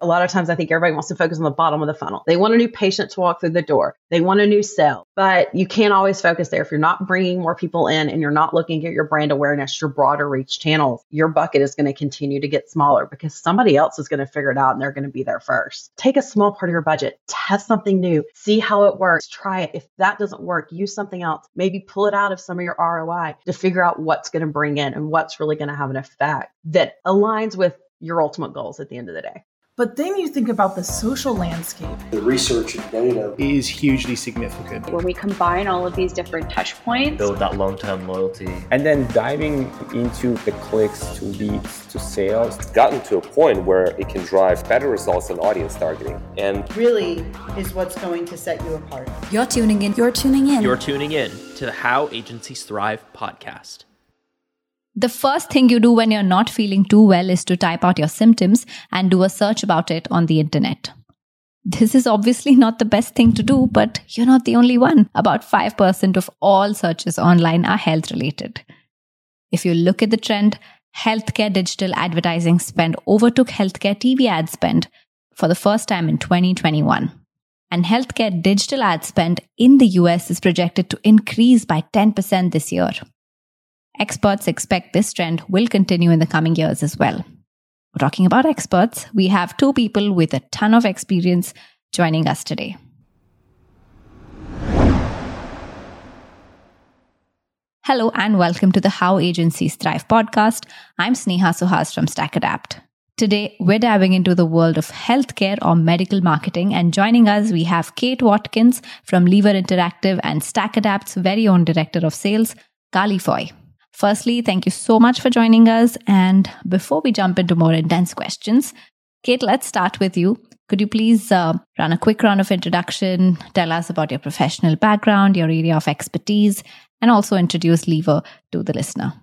A lot of times I think everybody wants to focus on the bottom of the funnel. They want a new patient to walk through the door. They want a new sale, but you can't always focus there. If you're not bringing more people in and you're not looking at your brand awareness, your broader reach channels, your bucket is going to continue to get smaller because somebody else is going to figure it out and they're going to be there first. Take a small part of your budget, test something new, see how it works, try it. If that doesn't work, use something else, maybe pull it out of some of your ROI to figure out what's going to bring in and what's really going to have an effect that aligns with your ultimate goals at the end of the day. But then you think about the social landscape. The research and data is hugely significant. When we combine all of these different touch points, build that long-term loyalty. And then diving into the clicks to leads to sales. It's gotten to a point where it can drive better results than audience targeting. And really is what's going to set you apart. You're tuning in. You're tuning in. You're tuning in to the How Agencies Thrive podcast. The first thing you do when you're not feeling too well is to type out your symptoms and do a search about it on the internet. This is obviously not the best thing to do, but you're not the only one. About 5% of all searches online are health-related. If you look at the trend, healthcare digital advertising spend overtook healthcare TV ad spend for the first time in 2021. And healthcare digital ad spend in the US is projected to increase by 10% this year. Experts expect this trend will continue in the coming years as well. We're talking about experts. We have two people with a ton of experience joining us today. Hello and welcome to the How Agencies Thrive podcast. I'm Sneha Suhas from StackAdapt. Today, we're diving into the world of healthcare or medical marketing, and joining us, we have Katey Watkins from Lever Interactive and StackAdapt's very own Director of Sales, Carly Foy. Firstly, thank you so much for joining us. And before we jump into more intense questions, Kate, let's start with you. Could you please run a quick round of introduction, tell us about your professional background, your area of expertise, and also introduce Lever to the listener?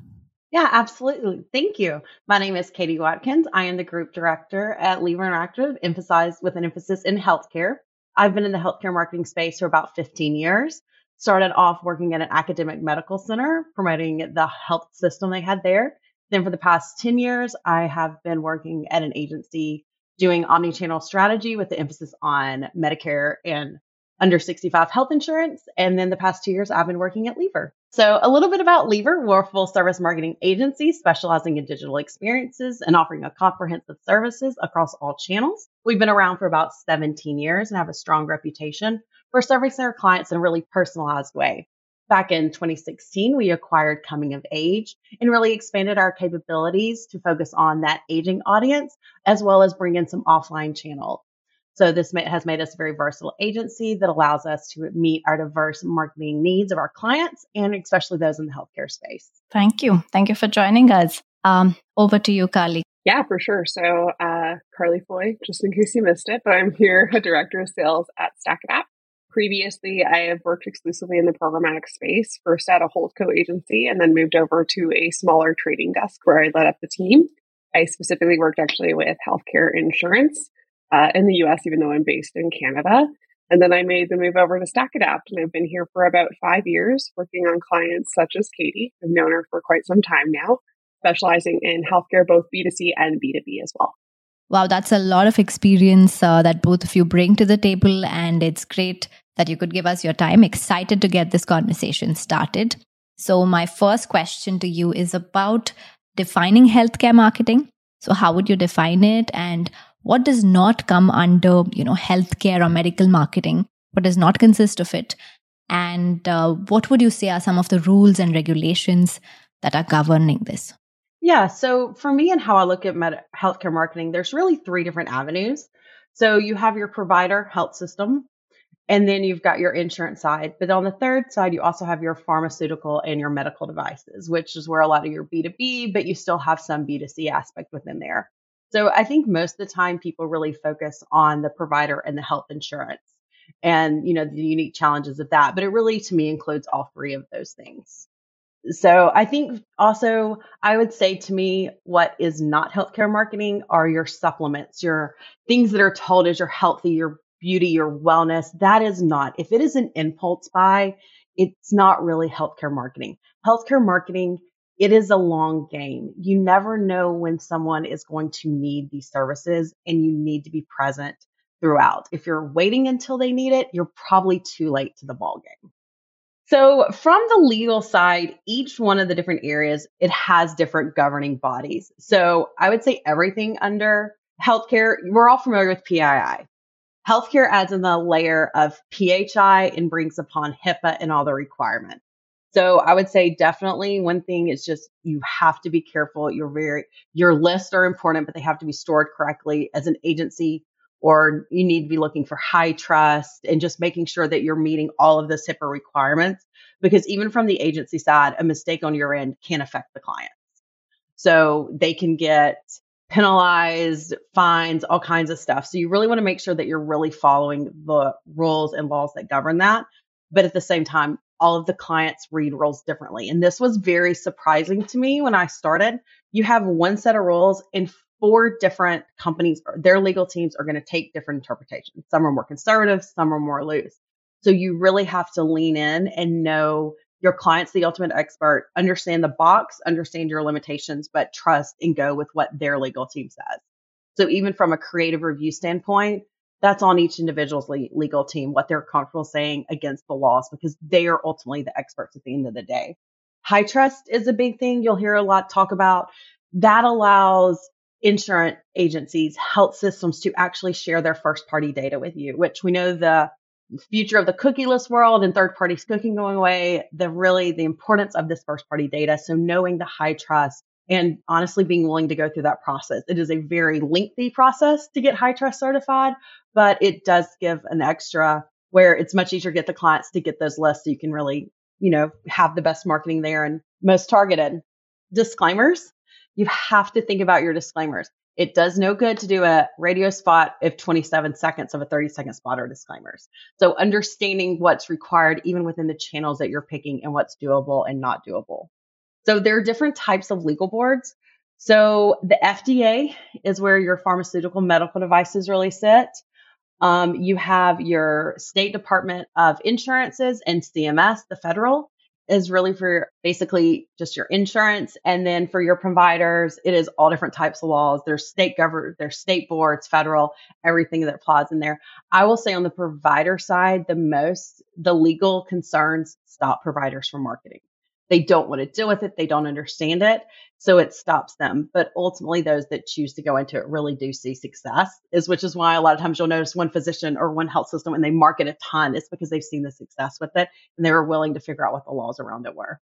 Yeah, absolutely. Thank you. My name is Katey Watkins. I am the Group Director at Lever Interactive, emphasized with an emphasis in healthcare. I've been in the healthcare marketing space for about 15 years. Started off working at an academic medical center, promoting the health system they had there. Then for the past 10 years, I have been working at an agency doing omnichannel strategy with the emphasis on Medicare and under 65 health insurance. And then the past 2 years, I've been working at Lever. So a little bit about Lever. We're a full-service marketing agency specializing in digital experiences and offering a comprehensive services across all channels. We've been around for about 17 years and have a strong reputation for servicing our clients in a really personalized way. Back in 2016, we acquired Coming of Age and really expanded our capabilities to focus on that aging audience, as well as bring in some offline channels. So this has made us a very versatile agency that allows us to meet our diverse marketing needs of our clients and especially those in the healthcare space. Thank you. Thank you for joining us. Over to you, Carly. Yeah, for sure. So Carly Foy, just in case you missed it, but I'm here, a Director of Sales at StackAdapt. Previously, I have worked exclusively in the programmatic space, first at a holdco agency, and then moved over to a smaller trading desk where I led up the team. I specifically worked actually with healthcare insurance in the US, even though I'm based in Canada. And then I made the move over to StackAdapt, and I've been here for about 5 years working on clients such as Katey. I've known her for quite some time now, specializing in healthcare, both B2C and B2B as well. Wow, that's a lot of experience that both of you bring to the table, and it's great that you could give us your time. Excited to get this conversation started. So my first question to you is about defining healthcare marketing. So how would you define it, and what does not come under, healthcare or medical marketing? What does not consist of it? And what would you say are some of the rules and regulations that are governing this? Yeah, so for me and how I look at healthcare marketing, there's really three different avenues. So you have your provider health system, and then you've got your insurance side. But on the third side, you also have your pharmaceutical and your medical devices, which is where a lot of your B2B, but you still have some B2C aspect within there. So I think most of the time people really focus on the provider and the health insurance and, the unique challenges of that. But it really, to me, includes all three of those things. So I think also I would say to me, what is not healthcare marketing are your supplements, your things that are told as you're healthy, your beauty, your wellness. That is not. If it is an impulse buy, it's not really healthcare marketing. Healthcare marketing It is a long game. You never know when someone is going to need these services, and you need to be present throughout. If you're waiting until they need it, you're probably too late to the ballgame. So from the legal side, each one of the different areas, it has different governing bodies. So I would say everything under healthcare, we're all familiar with PII. Healthcare adds in the layer of PHI and brings upon HIPAA and all the requirements. So I would say definitely one thing is just you have to be careful. Your lists are important, but they have to be stored correctly as an agency, or you need to be looking for high trust and just making sure that you're meeting all of the HIPAA requirements, because even from the agency side, a mistake on your end can affect the clients. So they can get penalized, fines, all kinds of stuff. So you really want to make sure that you're really following the rules and laws that govern that. But at the same time, all of the clients read rules differently. And this was very surprising to me when I started. You have one set of rules, and four different companies, their legal teams are going to take different interpretations. Some are more conservative, some are more loose. So you really have to lean in and know your client's the ultimate expert, understand the box, understand your limitations, but trust and go with what their legal team says. So even from a creative review standpoint, that's on each individual's legal team, what they're comfortable saying against the laws, because they are ultimately the experts at the end of the day. High trust is a big thing you'll hear a lot talk about. That allows insurance agencies, health systems to actually share their first-party data with you, which we know the future of the cookieless world and third-party cooking going away, the importance of this first-party data. So knowing the high trust and honestly being willing to go through that process. It is a very lengthy process to get high trust certified, but it does give an extra where it's much easier to get the clients to get those lists so you can really, have the best marketing there and most targeted. Disclaimers. You have to think about your disclaimers. It does no good to do a radio spot if 27 seconds of a 30-second spot are disclaimers. So understanding what's required even within the channels that you're picking and what's doable and not doable. So there are different types of legal boards. So the FDA is where your pharmaceutical medical devices really sit. You have your State Department of Insurances and CMS, the federal, is really for basically just your insurance. And then for your providers, it is all different types of laws. There's state government, there's state boards, federal, everything that applies in there. I will say on the provider side, the legal concerns stop providers from marketing. They don't want to deal with it. They don't understand it. So it stops them. But ultimately, those that choose to go into it really do see success, which is why a lot of times you'll notice one physician or one health system and they market a ton. It's because they've seen the success with it and they were willing to figure out what the laws around it were.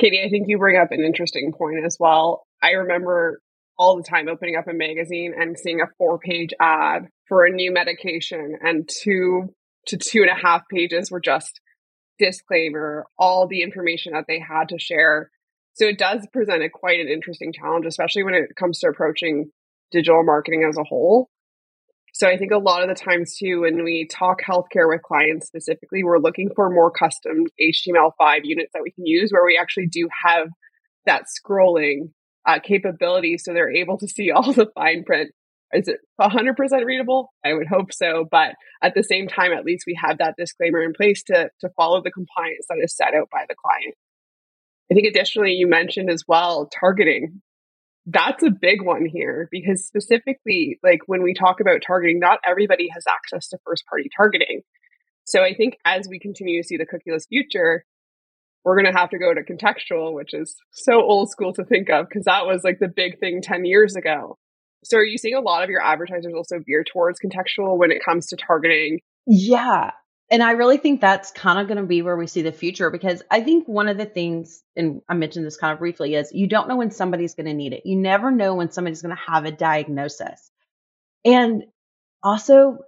Katey, I think you bring up an interesting point as well. I remember all the time opening up a magazine and seeing a 4-page ad for a new medication, and 2 to 2.5 pages were just disclaimer, all the information that they had to share. So it does present quite an interesting challenge, especially when it comes to approaching digital marketing as a whole. So I think a lot of the times too, when we talk healthcare with clients specifically, we're looking for more custom HTML5 units that we can use where we actually do have that scrolling capability. So they're able to see all the fine print. Is it 100% readable? I would hope so. But at the same time, at least we have that disclaimer in place to follow the compliance that is set out by the client. I think additionally, you mentioned as well, targeting. That's a big one here, because specifically, like when we talk about targeting, not everybody has access to first-party targeting. So I think as we continue to see the cookieless future, we're going to have to go to contextual, which is so old school to think of, because that was like the big thing 10 years ago. So are you seeing a lot of your advertisers also veer towards contextual when it comes to targeting? Yeah. And I really think that's kind of going to be where we see the future, because I think one of the things, and I mentioned this kind of briefly, is you don't know when somebody's going to need it. You never know when somebody's going to have a diagnosis. And also,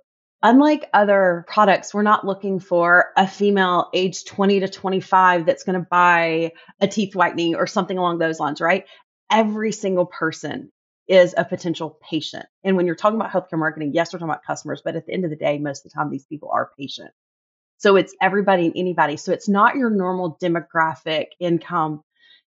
unlike other products, we're not looking for a female age 20 to 25 that's going to buy a teeth whitening or something along those lines, right? Every single person is a potential patient. And when you're talking about healthcare marketing, yes, we're talking about customers, but at the end of the day, most of the time, these people are patients. So it's everybody and anybody. So it's not your normal demographic income.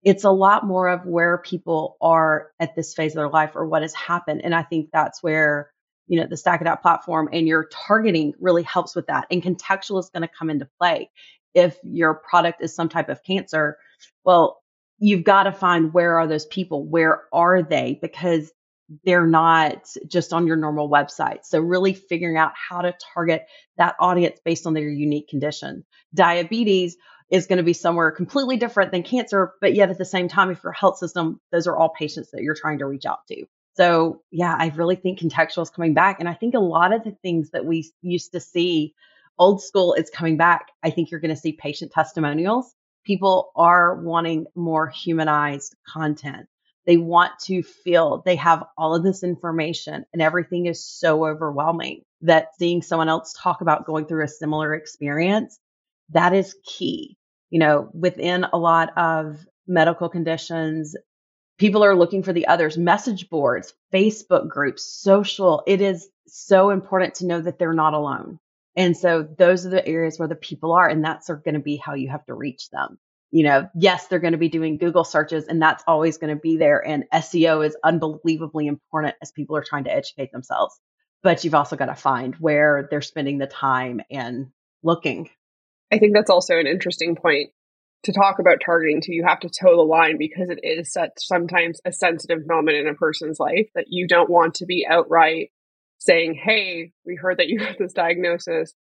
It's a lot more of where people are at this phase of their life or what has happened. And I think that's where, the StackAdapt platform and your targeting really helps with that. And contextual is going to come into play. If your product is some type of cancer, well, you've got to find where are those people? Where are they? Because they're not just on your normal website. So really figuring out how to target that audience based on their unique condition. Diabetes is going to be somewhere completely different than cancer, but yet at the same time, if your health system, those are all patients that you're trying to reach out to. So yeah, I really think contextual is coming back. And I think a lot of the things that we used to see old school is coming back. I think you're going to see patient testimonials. People are wanting more humanized content. They want to feel they have all of this information and everything is so overwhelming that seeing someone else talk about going through a similar experience, that is key. You know, within a lot of medical conditions, people are looking for the others, message boards, Facebook groups, social. It is so important to know that they're not alone. And so those are the areas where the people are, and that's going to be how you have to reach them. You know, yes, they're going to be doing Google searches, and that's always going to be there. And SEO is unbelievably important as people are trying to educate themselves. But you've also got to find where they're spending the time and looking. I think that's also an interesting point to talk about targeting too. You have to toe the line because it is such sometimes a sensitive moment in a person's life that you don't want to be outright saying, hey, we heard that you got this diagnosis,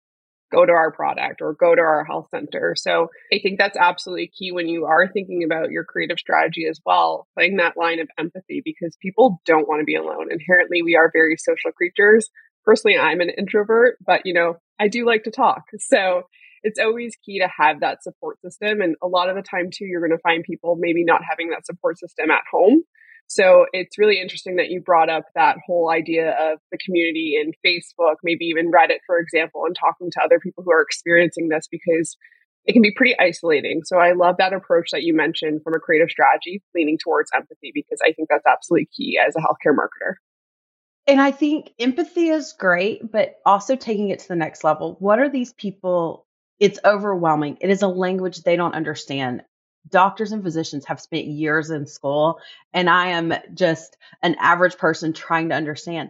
go to our product or go to our health center. So I think that's absolutely key when you are thinking about your creative strategy as well, playing that line of empathy because people don't want to be alone. Inherently, we are very social creatures. Personally, I'm an introvert, but you know, I do like to talk. So it's always key to have that support system. And a lot of the time too, you're going to find people maybe not having that support system at home. So it's really interesting that you brought up that whole idea of the community and Facebook, maybe even Reddit, for example, and talking to other people who are experiencing this because it can be pretty isolating. So I love that approach that you mentioned from a creative strategy, leaning towards empathy, because I think that's absolutely key as a healthcare marketer. And I think empathy is great, but also taking it to the next level. What are these people? It's overwhelming. It is a language they don't understand. Doctors and physicians have spent years in school, and I am just an average person trying to understand.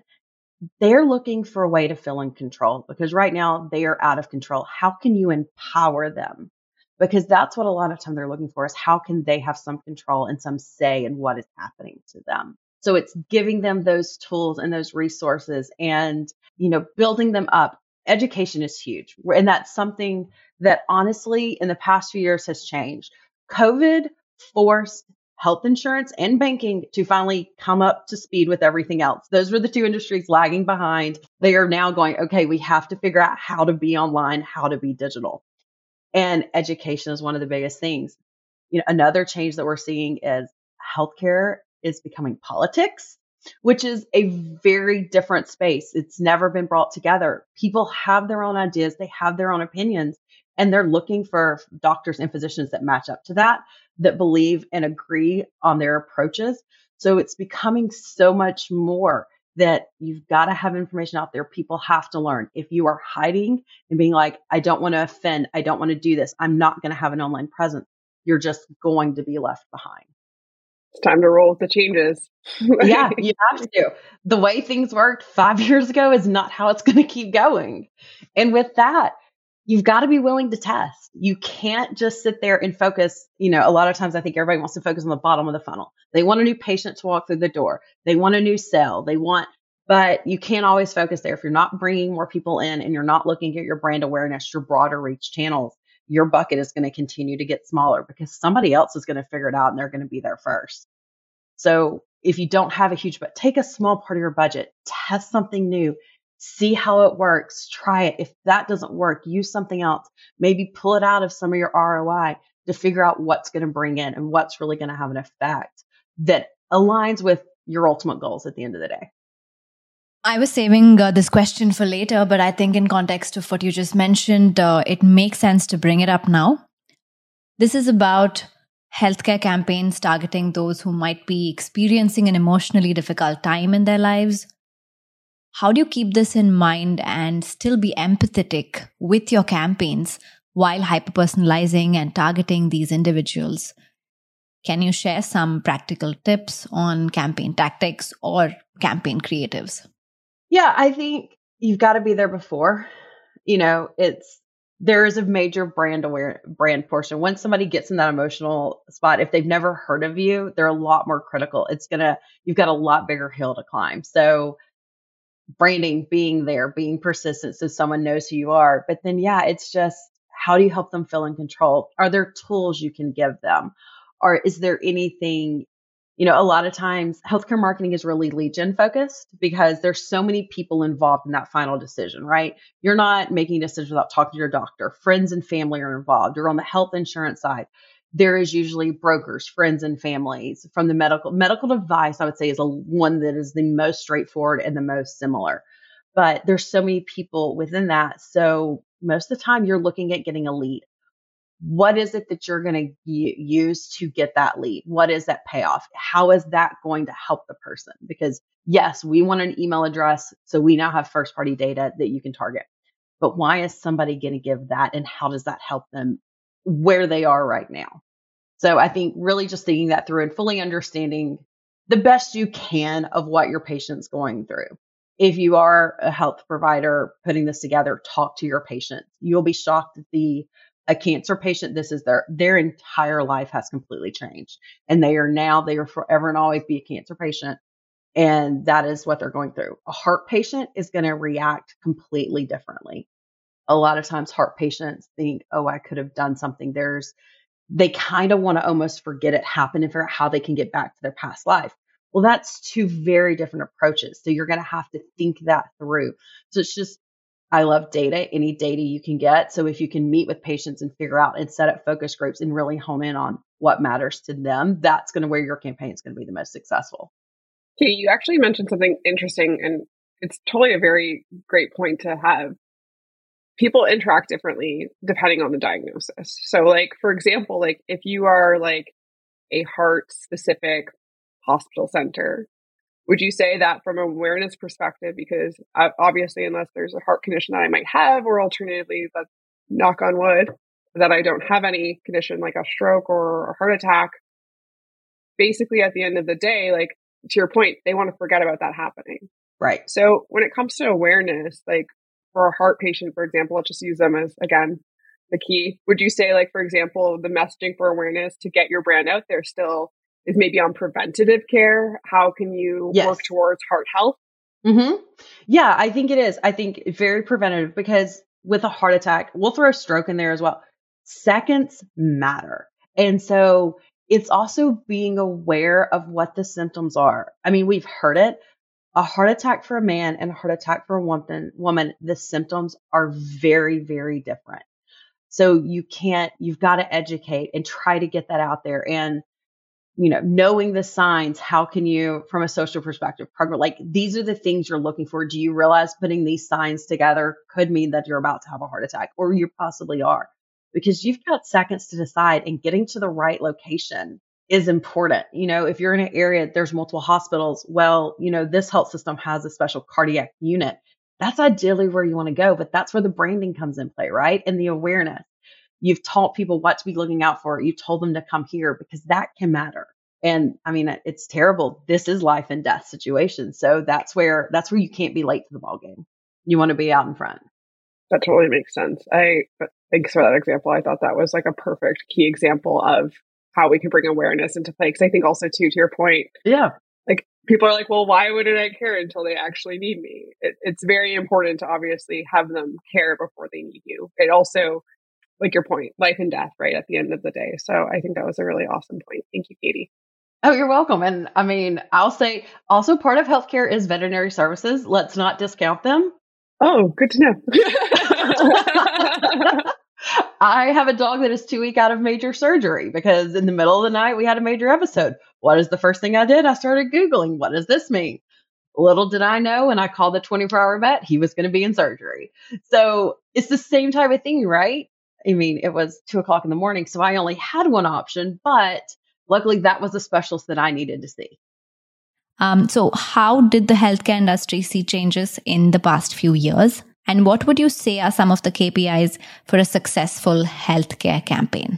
They're looking for a way to feel in control because right now they are out of control. How can you empower them? Because that's what a lot of time they're looking for is how can they have some control and some say in what is happening to them? So it's giving them those tools and those resources and, you know, building them up. Education is huge. And that's something that honestly in the past few years has changed. COVID forced health insurance and banking to finally come up to speed with everything else. Those were the two industries lagging behind. They are now going, okay, we have to figure out how to be online, how to be digital. And education is one of the biggest things. You know, another change that we're seeing is healthcare is becoming politics, which is a very different space. It's never been brought together. People have their own ideas. They have their own opinions. And they're looking for doctors and physicians that match up to that, that believe and agree on their approaches. So it's becoming so much more that you've got to have information out there. People have to learn. If you are hiding and being like, I don't want to offend, I don't want to do this, I'm not going to have an online presence, you're just going to be left behind. It's time to roll with the changes. Yeah, you have to. The way things worked 5 years ago is not how it's going to keep going. And with that, you've got to be willing to test. You can't just sit there and focus. You know, a lot of times I think everybody wants to focus on the bottom of the funnel. They want a new patient to walk through the door. They want a new sale. But you can't always focus there. If you're not bringing more people in and you're not looking at your brand awareness, your broader reach channels, your bucket is going to continue to get smaller because somebody else is going to figure it out and they're going to be there first. So if you don't have a huge, but take a small part of your budget, test something new. See how it works, try it. If that doesn't work, use something else. Maybe pull it out of some of your ROI to figure out what's going to bring in and what's really going to have an effect that aligns with your ultimate goals at the end of the day. I was saving this question for later, but I think in context of what you just mentioned, it makes sense to bring it up now. This is about healthcare campaigns targeting those who might be experiencing an emotionally difficult time in their lives. How do you keep this in mind and still be empathetic with your campaigns while hyper-personalizing and targeting these individuals? Can you share some practical tips on campaign tactics or campaign creatives? Yeah, I think you've got to be there before. You know, it's there is a major brand portion. Once somebody gets in that emotional spot, if they've never heard of you, they're a lot more critical. You've got a lot bigger hill to climb. So branding, being there, being persistent so someone knows who you are. But then, yeah, it's just, how do you help them feel in control? Are there tools you can give them? Or is there anything, a lot of times healthcare marketing is really lead-gen focused because there's so many people involved in that final decision, right? You're not making decisions without talking to your doctor. Friends and family are involved. You're on the health insurance side. There is usually brokers, friends, and families from the medical device. I would say is one that is the most straightforward and the most similar, but there's so many people within that. So most of the time you're looking at getting a lead. What is it that you're going to use to get that lead? What is that payoff? How is that going to help the person? Because yes, we want an email address. So we now have first party data that you can target, but why is somebody going to give that? And how does that help them where they are right now? So I think really just thinking that through and fully understanding the best you can of what your patient's going through. If you are a health provider putting this together, talk to your patients. You'll be shocked at a cancer patient, this is their entire life has completely changed. And they are forever and always be a cancer patient. And that is what they're going through. A heart patient is going to react completely differently. A lot of times heart patients think, oh, I could have done something. They kind of want to almost forget it happened and figure out how they can get back to their past life. Well, that's two very different approaches. So you're going to have to think that through. So it's just, I love data, any data you can get. So if you can meet with patients and figure out and set up focus groups and really hone in on what matters to them, that's going to where your campaign is going to be the most successful. Katey, you actually mentioned something interesting, and it's totally a very great point to have. People interact differently depending on the diagnosis. So for example, if you are a heart specific hospital center, would you say that from an awareness perspective, because obviously, unless there's a heart condition that I might have, or alternatively, that's knock on wood, that I don't have any condition like a stroke or a heart attack, basically at the end of the day, to your point, they want to forget about that happening. Right. So when it comes to awareness, for a heart patient, for example, let's just use them as, again, the key. Would you say, for example, the messaging for awareness to get your brand out there still is maybe on preventative care? How can you work towards heart health? Mm-hmm. Yeah, I think it is. I think very preventative, because with a heart attack, we'll throw a stroke in there as well. Seconds matter. And so it's also being aware of what the symptoms are. I mean, we've heard it. A heart attack for a man and a heart attack for a woman, the symptoms are very, very different. So you've got to educate and try to get that out there. And knowing the signs, how can you, from a social perspective, these are the things you're looking for. Do you realize putting these signs together could mean that you're about to have a heart attack, or you possibly are? Because you've got seconds to decide, and getting to the right location is important. If you're in an area, there's multiple hospitals. Well, this health system has a special cardiac unit. That's ideally where you want to go, but that's where the branding comes in play, right? And the awareness. You've taught people what to be looking out for. You told them to come here, because that can matter. And I mean, it's terrible. This is life and death situation. So that's where you can't be late to the ballgame. You want to be out in front. That totally makes sense. Thanks for that example. I thought that was a perfect key example of how we can bring awareness into play. Because I think also too, to your point, yeah, people are well, why wouldn't I care until they actually need me? It's very important to obviously have them care before they need you. It also, your point, life and death, right, at the end of the day. So I think that was a really awesome point. Thank you, Katey. Oh, you're welcome. And I mean, I'll say also part of healthcare is veterinary services. Let's not discount them. Oh, good to know. I have a dog that is 2 weeks out of major surgery because in the middle of the night, we had a major episode. What is the first thing I did? I started Googling, what does this mean? Little did I know, and I called the 24-hour vet, he was going to be in surgery. So it's the same type of thing, right? I mean, it was 2:00 in the morning, so I only had one option, but luckily that was a specialist that I needed to see. So how did the healthcare industry see changes in the past few years? And what would you say are some of the KPIs for a successful healthcare campaign?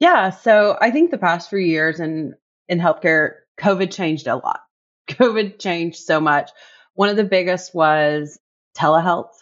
Yeah, so I think the past few years in healthcare, COVID changed a lot. COVID changed so much. One of the biggest was telehealth.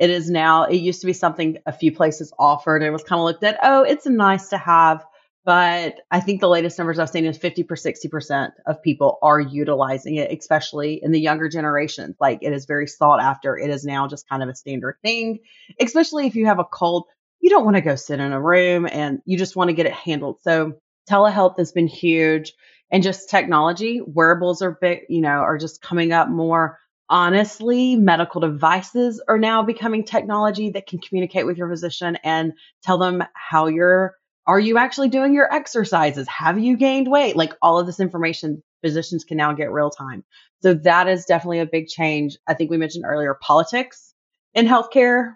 It is now. It used to be something a few places offered. It was kind of looked at, oh, it's nice to have. But I think the latest numbers I've seen is 50 or 60% of people are utilizing it, especially in the younger generations. Like, it is very sought after. It is now just kind of a standard thing, especially if you have a cold. You don't want to go sit in a room and you just want to get it handled. So telehealth has been huge, and just technology, wearables are big, are just coming up more. Honestly, medical devices are now becoming technology that can communicate with your physician and tell them how you're. Are you actually doing your exercises? Have you gained weight? Like, all of this information, physicians can now get real time. So that is definitely a big change. I think we mentioned earlier, politics in healthcare,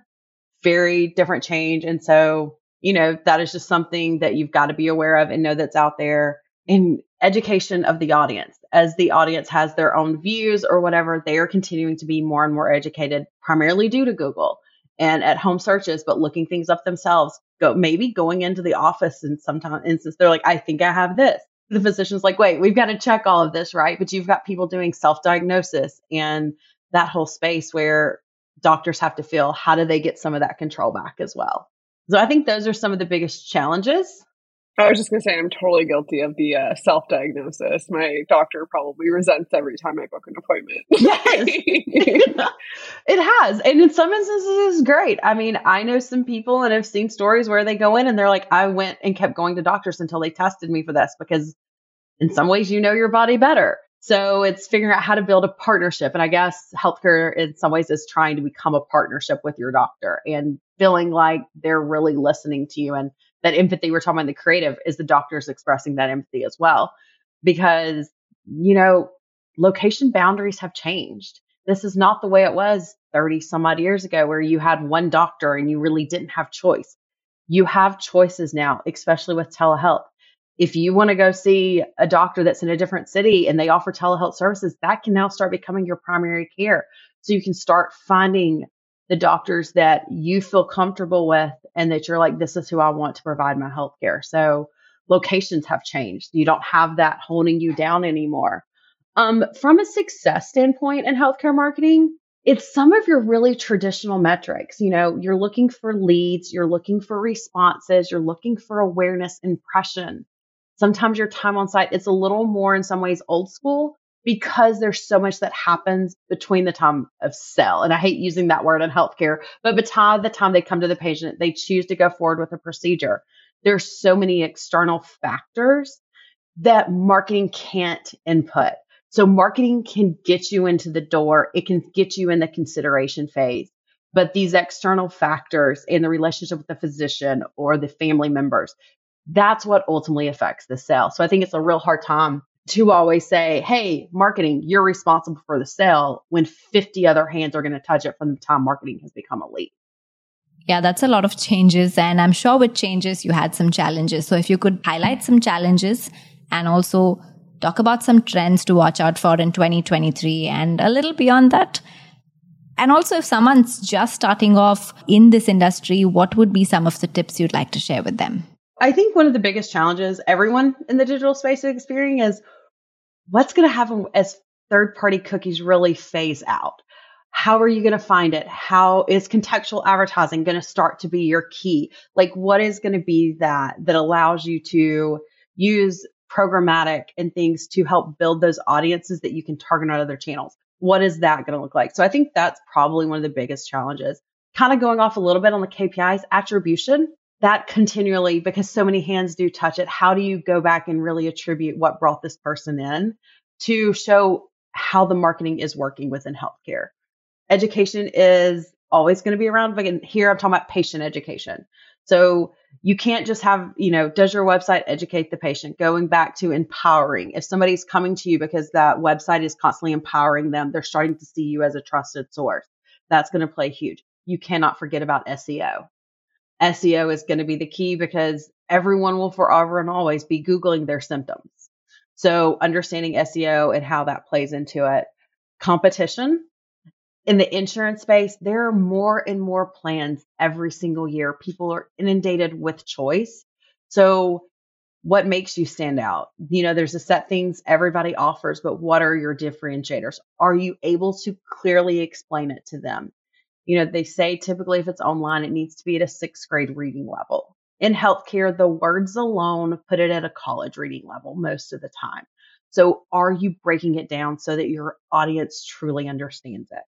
very different change. And so, that is just something that you've got to be aware of and know that's out there. And education of the audience, as the audience has their own views or whatever, they are continuing to be more and more educated, primarily due to Google and at home searches, but looking things up themselves. Maybe going into the office, and sometimes they're like, I think I have this. The physician's like, wait, we've got to check all of this, right? But you've got people doing self-diagnosis and that whole space where doctors have to feel, how do they get some of that control back as well? So I think those are some of the biggest challenges. I was just going to say, I'm totally guilty of the self-diagnosis. My doctor probably resents every time I book an appointment. Yes, it has. And in some instances, it's great. I mean, I know some people, and I've seen stories where they go in and they're like, I went and kept going to doctors until they tested me for this, because in some ways, your body better. So it's figuring out how to build a partnership. And I guess healthcare in some ways is trying to become a partnership with your doctor and feeling like they're really listening to you. And that empathy we're talking about in the creative is the doctors expressing that empathy as well, because, location boundaries have changed. This is not the way it was 30 some odd years ago, where you had one doctor and you really didn't have choice. You have choices now, especially with telehealth. If you want to go see a doctor that's in a different city and they offer telehealth services, that can now start becoming your primary care. So you can start finding the doctors that you feel comfortable with and that you're like, this is who I want to provide my healthcare. So locations have changed. You don't have that holding you down anymore. From a success standpoint in healthcare marketing, it's some of your really traditional metrics. You're looking for leads, you're looking for responses, you're looking for awareness, impression. Sometimes your time on site, it's a little more in some ways old school, because there's so much that happens between the time of sell. And I hate using that word in healthcare, but by the time they come to the patient, they choose to go forward with a procedure. There's so many external factors that marketing can't input. So marketing can get you into the door. It can get you in the consideration phase. But these external factors and the relationship with the physician or the family members, that's what ultimately affects the sale. So I think it's a real hard time to always say, hey, marketing, you're responsible for the sale, when 50 other hands are going to touch it from the time marketing has become a lead. Yeah, that's a lot of changes. And I'm sure with changes, you had some challenges. So if you could highlight some challenges and also talk about some trends to watch out for in 2023 and a little beyond that. And also, if someone's just starting off in this industry, what would be some of the tips you'd like to share with them? I think one of the biggest challenges everyone in the digital space is experiencing is what's going to happen as third-party cookies really phase out. How are you going to find it? How is contextual advertising going to start to be your key? Like, what is going to be that allows you to use programmatic and things to help build those audiences that you can target on other channels? What is that going to look like? So I think that's probably one of the biggest challenges. Kind of going off a little bit on the KPIs, attribution. That continually, because so many hands do touch it, how do you go back and really attribute what brought this person in to show how the marketing is working within healthcare? Education is always going to be around, but here I'm talking about patient education. So you can't just have, does your website educate the patient? Going back to empowering. If somebody's coming to you because that website is constantly empowering them, they're starting to see you as a trusted source. That's going to play huge. You cannot forget about SEO. SEO is going to be the key, because everyone will forever and always be Googling their symptoms. So understanding SEO and how that plays into it. Competition. In the insurance space, there are more and more plans every single year. People are inundated with choice. So what makes you stand out? There's a set things everybody offers, but what are your differentiators? Are you able to clearly explain it to them? You know, they say typically if it's online, it needs to be at a 6th grade reading level. In healthcare, the words alone put it at a college reading level most of the time. So are you breaking it down so that your audience truly understands it?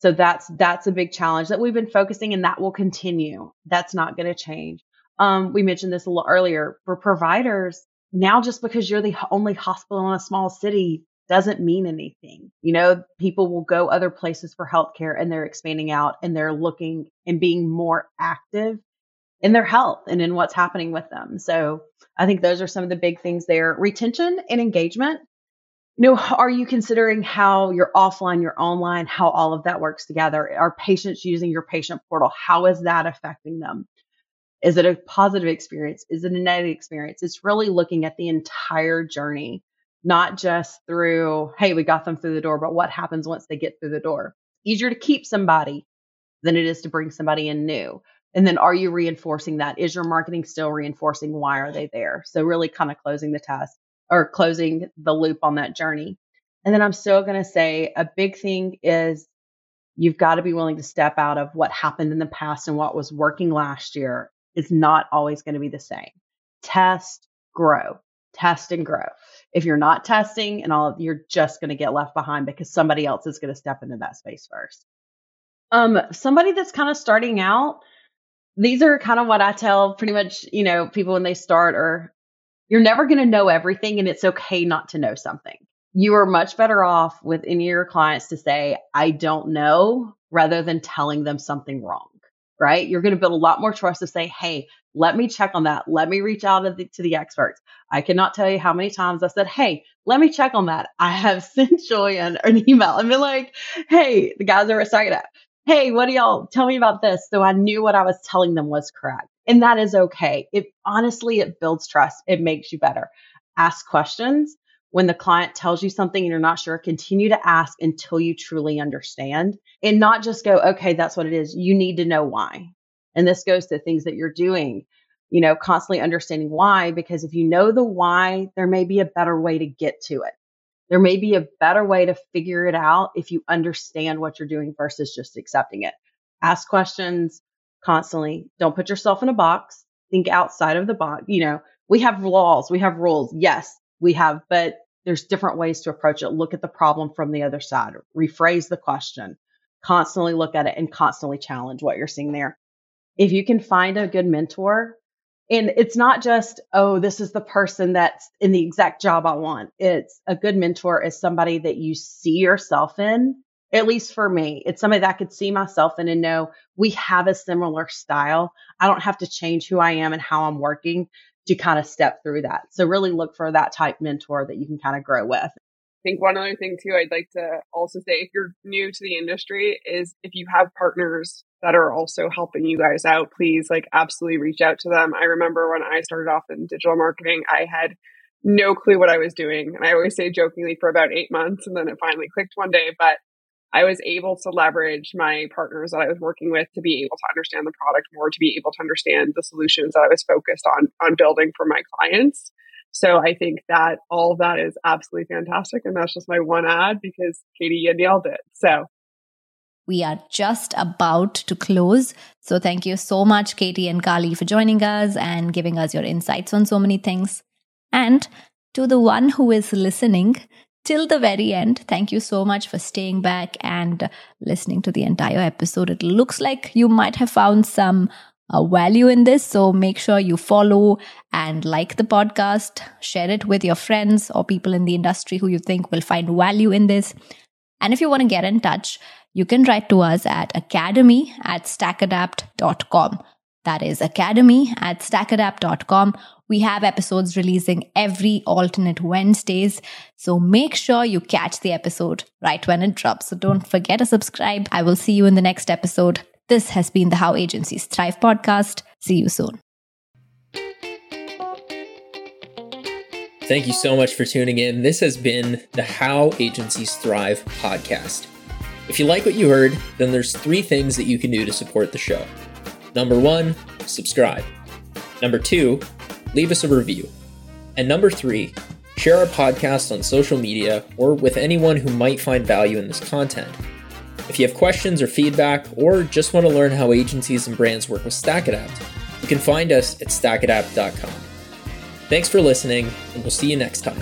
So that's a big challenge that we've been focusing, and that will continue. That's not going to change. We mentioned this a little earlier. For providers, now just because you're the only hospital in a small city doesn't mean anything. You know, people will go other places for healthcare, and they're expanding out, and they're looking and being more active in their health and in what's happening with them. So I think those are some of the big things there. Retention and engagement. You know, are you considering how your offline, your online, how all of that works together? Are patients using your patient portal? How is that affecting them? Is it a positive experience? Is it a negative experience? It's really looking at the entire journey, not just through, hey, we got them through the door, but what happens once they get through the door? Easier to keep somebody than it is to bring somebody in new. And then are you reinforcing that? Is your marketing still reinforcing why are they there? So really kind of closing the test, or closing the loop on that journey. And then I'm still going to say a big thing is you've got to be willing to step out of what happened in the past and what was working last year. It's not always going to be the same. Test, grow, test and grow. If you're not testing and all, you're just going to get left behind because somebody else is going to step into that space first. Somebody that's kind of starting out, these are kind of what I tell pretty much, you know, people when they start are, you're never going to know everything, and it's okay not to know something. You are much better off with any of your clients to say, I don't know, rather than telling them something wrong, right? You're going to build a lot more trust to say, hey, let me check on that. Let me reach out to the experts. I cannot tell you how many times I said, hey, let me check on that. I have sent Julian an email and been like, hey, the guys are at StackAdapt. Hey, what do y'all tell me about this? So I knew what I was telling them was correct. And that is okay. It honestly, it builds trust. It makes you better. Ask questions. When the client tells you something and you're not sure, continue to ask until you truly understand, and not just go, okay, that's what it is. You need to know why. And this goes to things that you're doing, you know, constantly understanding why, because if you know the why, there may be a better way to get to it. There may be a better way to figure it out if you understand what you're doing versus just accepting it. Ask questions constantly. Don't put yourself in a box. Think outside of the box. You know, we have laws, we have rules. Yes, we have, but there's different ways to approach it. Look at the problem from the other side. Rephrase the question. Constantly look at it and constantly challenge what you're seeing there. If you can find a good mentor, and it's not just, oh, this is the person that's in the exact job I want. It's a good mentor is somebody that you see yourself in, at least for me. It's somebody that I could see myself in and know we have a similar style. I don't have to change who I am and how I'm working to kind of step through that. So really look for that type mentor that you can kind of grow with. I think one other thing, too, I'd like to also say, if you're new to the industry, is if you have partners that are also helping you guys out, please absolutely reach out to them. I remember when I started off in digital marketing, I had no clue what I was doing. And I always say jokingly for about 8 months, and then it finally clicked one day. But I was able to leverage my partners that I was working with to be able to understand the product more, to be able to understand the solutions that I was focused on building for my clients. So I think that all of that is absolutely fantastic. And that's just my one ad, because Katey, you nailed it. So we are just about to close. So thank you so much, Katey and Carly, for joining us and giving us your insights on so many things. And to the one who is listening till the very end, thank you so much for staying back and listening to the entire episode. It looks like you might have found some value in this. So make sure you follow and like the podcast, share it with your friends or people in the industry who you think will find value in this. And if you want to get in touch, you can write to us at academy@stackadapt.com. That is academy@stackadapt.com. We have episodes releasing every alternate Wednesdays. So make sure you catch the episode right when it drops. So don't forget to subscribe. I will see you in the next episode. This has been the How Agencies Thrive podcast. See you soon. Thank you so much for tuning in. This has been the How Agencies Thrive podcast. If you like what you heard, then there's 3 things that you can do to support the show. Number 1, subscribe. Number 2, leave us a review. And number 3, share our podcast on social media or with anyone who might find value in this content. If you have questions or feedback, or just want to learn how agencies and brands work with StackAdapt, you can find us at StackAdapt.com. Thanks for listening, and we'll see you next time.